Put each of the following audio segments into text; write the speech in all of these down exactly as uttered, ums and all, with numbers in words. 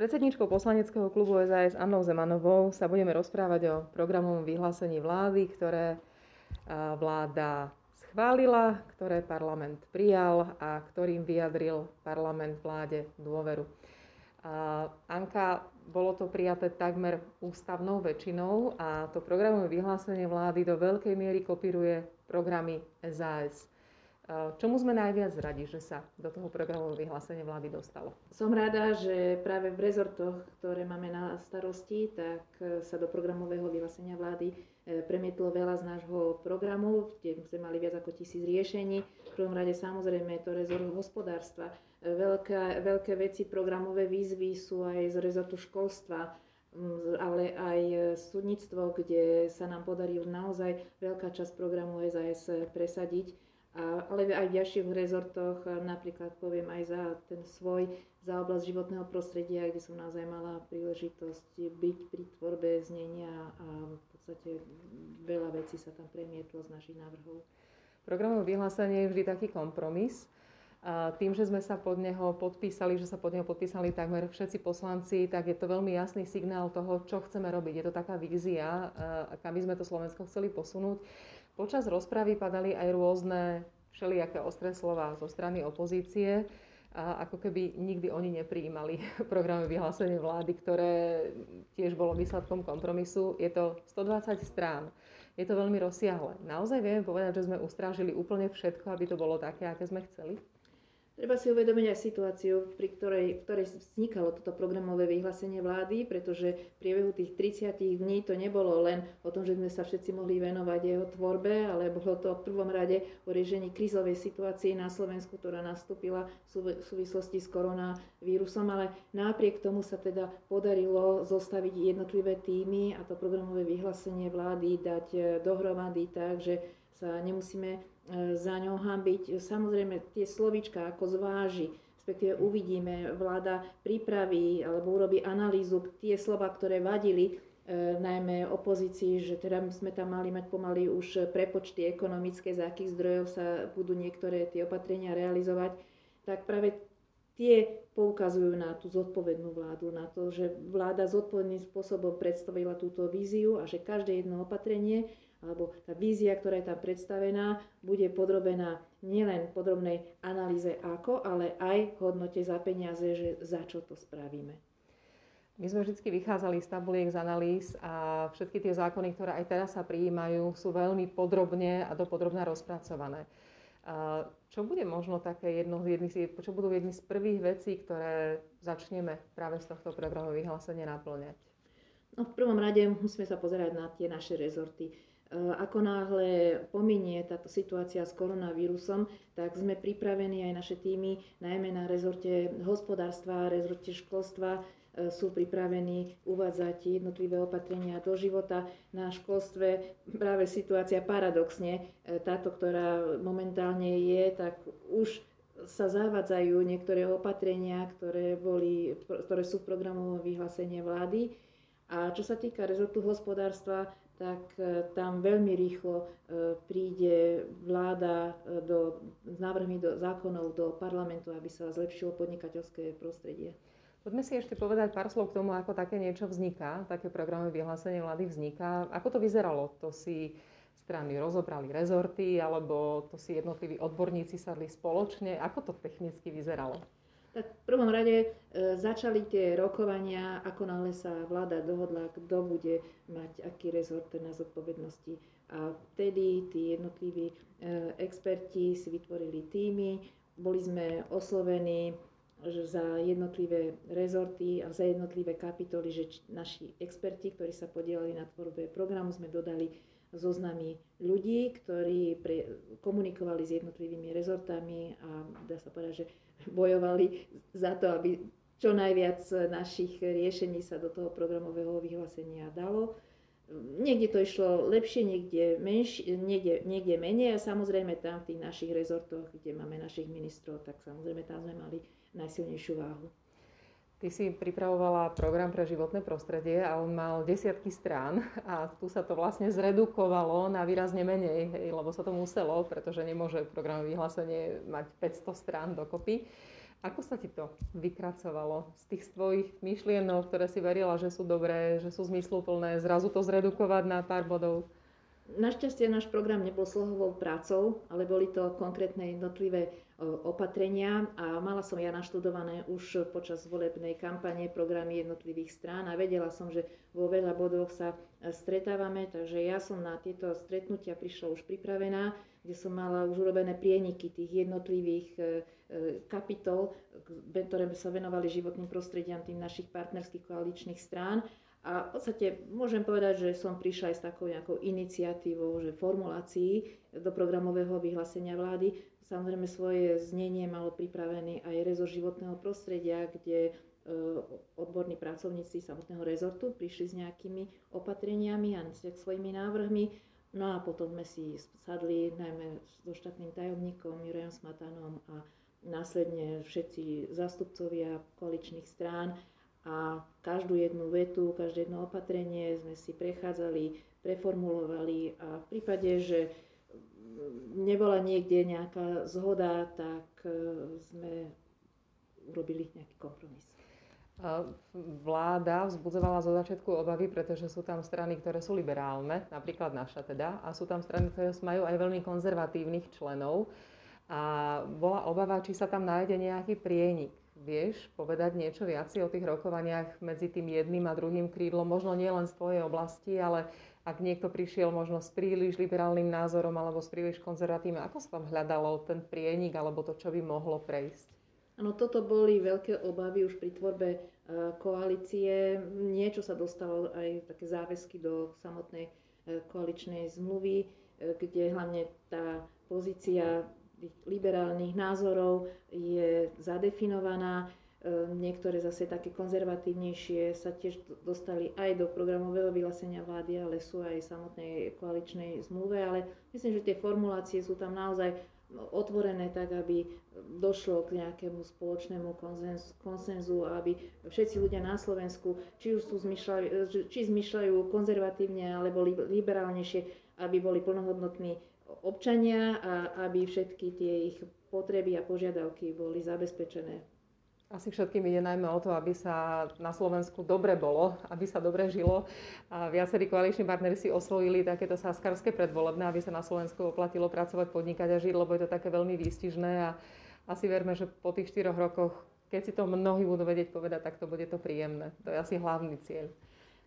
predsedníčkou poslaneckého klubu es a es Annou Zemanovou sa budeme rozprávať o programovom vyhlásení vlády, ktoré vláda schválila, ktoré parlament prijal a ktorým vyjadril parlament vláde dôveru. Anka, bolo to prijaté takmer ústavnou väčšinou a to programové vyhlásenie vlády do veľkej miery kopíruje programy es a es. Čomu sme najviac radi, že sa do toho programového vyhlásenia vlády dostalo? Som rada, že práve v rezortoch, ktoré máme na starosti, tak sa do programového vyhlásenia vlády premietlo veľa z nášho programu, kde sme mali viac ako tisíc riešení. V prvom rade samozrejme je to rezort hospodárstva. Veľké, veľké veci, programové výzvy sú aj z rezortu školstva, ale aj súdnictvo, kde sa nám podarí naozaj veľká časť programu es a es presadiť. A, ale aj v ďalších rezortoch, napríklad poviem aj za ten svoj, za oblasť životného prostredia, kde som naozaj mala príležitosť byť pri tvorbe znenia a v podstate veľa vecí sa tam premietlo z našich návrhov. Programové vyhlásenie je vždy taký kompromis. A tým, že sme sa pod neho podpísali, že sa pod neho podpísali takmer všetci poslanci, tak je to veľmi jasný signál toho, čo chceme robiť. Je to taká vízia, kam by sme to Slovensko chceli posunúť. Počas rozpravy padali aj rôzne všelijaké ostré slová zo strany opozície, a ako keby nikdy oni neprijímali programové vyhlásenie vlády, ktoré tiež bolo výsledkom kompromisu. Je to stodvadsať strán. Je to veľmi rozsiahle. Naozaj vieme povedať, že sme ustrážili úplne všetko, aby to bolo také, aké sme chceli? Treba si uvedomiť aj situáciu, pri ktorej, v ktorej vznikalo toto programové vyhlásenie vlády, pretože v priebehu tých tridsiatich dní to nebolo len o tom, že sme sa všetci mohli venovať jeho tvorbe, ale bolo to v prvom rade o riešení krízovej situácie na Slovensku, ktorá nastúpila v súvislosti s koronavírusom, ale napriek tomu sa teda podarilo zostaviť jednotlivé týmy a to programové vyhlásenie vlády dať dohromady tak, že sa nemusíme za ňou hambiť. Samozrejme, tie slovíčka ako zváži, respektíve uvidíme, vláda pripraví alebo urobí analýzu, tie slova, ktoré vadili, e, najmä opozícii, že teda sme tam mali mať pomaly už prepočty ekonomické, z akých zdrojov sa budú niektoré tie opatrenia realizovať, tak práve tie poukazujú na tú zodpovednú vládu, na to, že vláda zodpovedným spôsobom predstavila túto víziu a že každé jedno opatrenie alebo tá vízia, ktorá je tam predstavená, bude podrobená nielen podrobnej analýze ako, ale aj hodnote za peniaze, že za čo to spravíme. My sme vždy vychádzali z tabuliek, z analýz a všetky tie zákony, ktoré aj teraz sa prijímajú, sú veľmi podrobne a dopodrobne rozpracované. Čo bude možno také jedno z jedných, čo budú jedny z prvých vecí, ktoré začneme práve z tohto programu vyhlásenia naplňať? No, v prvom rade musíme sa pozerať na tie naše rezorty. Ako náhle pominie táto situácia s koronavírusom, tak sme pripravení aj naše týmy, najmä na rezorte hospodárstva, rezorte školstva, sú pripravení uvádzať jednotlivé opatrenia do života. Na školstve práve situácia paradoxne, táto, ktorá momentálne je, tak už sa zavádzajú niektoré opatrenia, ktoré, boli, ktoré sú v programu vyhlásenie vlády. A čo sa týka rezortu hospodárstva, tak tam veľmi rýchlo príde vláda do, s návrhmi do zákonov do parlamentu, aby sa zlepšilo podnikateľské prostredie. Poďme si ešte povedať pár slov k tomu, ako také niečo vzniká, také programové vyhlásenie vlády vzniká. Ako to vyzeralo? To si strany rozobrali rezorty, alebo to si jednotliví odborníci sadli spoločne? Ako to technicky vyzeralo? Tak v prvom rade e, začali tie rokovania, ako náhle sa vláda dohodla, kto bude mať aký rezort na zodpovednosti. A vtedy tí jednotliví e, experti si vytvorili týmy, boli sme oslovení že za jednotlivé rezorty a za jednotlivé kapitoly, že či, naši experti, ktorí sa podielali na tvorbe programu, sme dodali zoznamy ľudí, ktorí pre, komunikovali s jednotlivými rezortami a dá sa povedať, že bojovali za to, aby čo najviac našich riešení sa do toho programového vyhlásenia dalo. Niekde to išlo lepšie, niekde, menš, niekde, niekde menej a samozrejme tam v tých našich rezortoch, kde máme našich ministrov, tak samozrejme tam sme mali najsilnejšiu váhu. Ty si pripravovala program pre životné prostredie a on mal desiatky strán a tu sa to vlastne zredukovalo na výrazne menej, hej, lebo sa to muselo, pretože nemôže programové vyhlásenie mať päťsto strán dokopy. Ako sa ti to vykracovalo z tých tvojich myšlienok, ktoré si verila, že sú dobré, že sú zmysluplné, zrazu to zredukovať na pár bodov? Našťastie náš program nebol slohovou prácou, ale boli to konkrétne jednotlivé opatrenia a mala som ja naštudované už počas volebnej kampane programy jednotlivých strán a vedela som, že vo veľa bodoch sa stretávame, takže ja som na tieto stretnutia prišla už pripravená, kde som mala už urobené prieniky tých jednotlivých kapitol, ktoré sa venovali životným prostrediam tých našich partnerských koaličných strán. A v podstate môžem povedať, že som prišla aj s takou nejakou iniciatívou, že formulácií do programového vyhlásenia vlády. Samozrejme svoje znenie malo pripravený aj rezort životného prostredia, kde odborní pracovníci samotného rezortu prišli s nejakými opatreniami a svojimi návrhmi. No a potom sme si sadli najmä so štátnym tajomníkom Jurajom Smatanom a následne všetci zástupcovia koaličných strán a každú jednu vetu, každé jedno opatrenie sme si prechádzali, preformulovali a v prípade, že nebola niekde nejaká zhoda, tak sme urobili nejaký kompromis. Vláda vzbudzovala zo začiatku obavy, pretože sú tam strany, ktoré sú liberálne, napríklad naša teda, a sú tam strany, ktoré majú aj veľmi konzervatívnych členov. A bola obava, či sa tam nájde nejaký prienik. Vieš povedať niečo viac o tých rokovaniach medzi tým jedným a druhým krídlom, možno nie len z tvojej oblasti, ale ak niekto prišiel možno s príliš liberálnym názorom alebo s príliš konzervatívnym, ako sa tam hľadalo ten prienik alebo to, čo by mohlo prejsť? Áno, toto boli veľké obavy už pri tvorbe e, koalície. Niečo sa dostalo aj také záväzky do samotnej e, koaličnej zmluvy, e, kde hlavne tá pozícia tých liberálnych názorov je zadefinovaná. E, niektoré zase také konzervatívnejšie sa tiež dostali aj do programového vyhlásenia vlády, ale sú aj v samotnej koaličnej zmluve. Ale myslím, že tie formulácie sú tam naozaj otvorené tak, aby došlo k nejakému spoločnému konsenzu, konsenzu aby všetci ľudia na Slovensku, či už sú zmyšľajú, či zmyšľajú konzervatívne alebo liberálnejšie, aby boli plnohodnotní občania a aby všetky tie ich potreby a požiadavky boli zabezpečené. Asi všetkým ide najmä o to, aby sa na Slovensku dobre bolo, aby sa dobre žilo. A viacerí koaliční partneri si osvojili takéto saskarské predvolebné, aby sa na Slovensku oplatilo pracovať, podnikať a žiť, lebo je to také veľmi výstižné. A asi verme, že po tých štyroch rokoch, keď si to mnohí budú vedieť povedať, tak to bude to príjemné. To je asi hlavný cieľ.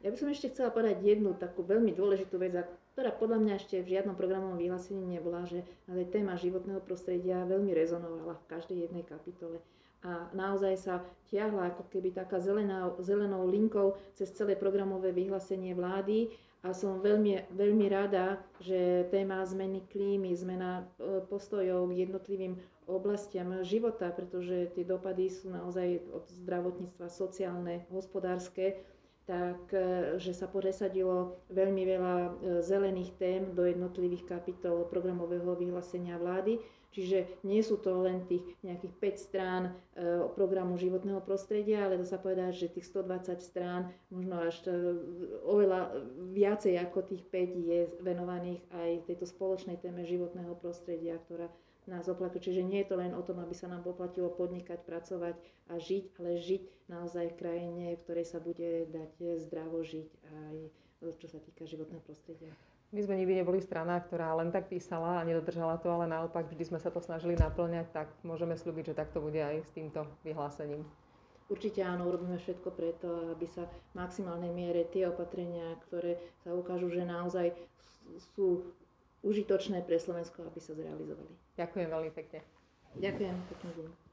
Ja by som ešte chcela povedať jednu takú veľmi dôležitú vec, ktorá podľa mňa ešte v žiadnom programovom vyhlásení nebola, že ale téma životného prostredia veľmi rezonovala v každej jednej kapitole. A naozaj sa tiahla ako keby taká zelená, zelenou linkou cez celé programové vyhlásenie vlády. A som veľmi, veľmi rada, že téma zmeny klímy, zmena postojov k jednotlivým oblastiam života, pretože tie dopady sú naozaj od zdravotníctva sociálne, hospodárske, takže sa presadilo veľmi veľa zelených tém do jednotlivých kapitol programového vyhlásenia vlády. Čiže nie sú to len tých nejakých päť strán e, programu životného prostredia, ale dá sa povedať, že tých stodvadsať strán, možno až e, oveľa viacej ako tých päť je venovaných aj tejto spoločnej téme životného prostredia, ktorá nás oplatuje. Čiže nie je to len o tom, aby sa nám oplatilo podnikať, pracovať a žiť, ale žiť naozaj v krajine, v ktorej sa bude dať zdravo žiť aj čo sa týka životného prostredia. My sme nikdy neboli strana, ktorá len tak písala a nedodržala to, ale naopak vždy sme sa to snažili naplňať, tak môžeme sľúbiť, že tak to bude aj s týmto vyhlásením. Určite áno, urobíme všetko preto, aby sa v maximálnej miere tie opatrenia, ktoré sa ukážu, že naozaj sú užitočné pre Slovensko, aby sa zrealizovali. Ďakujem veľmi pekne. Ďakujem, pekný deň.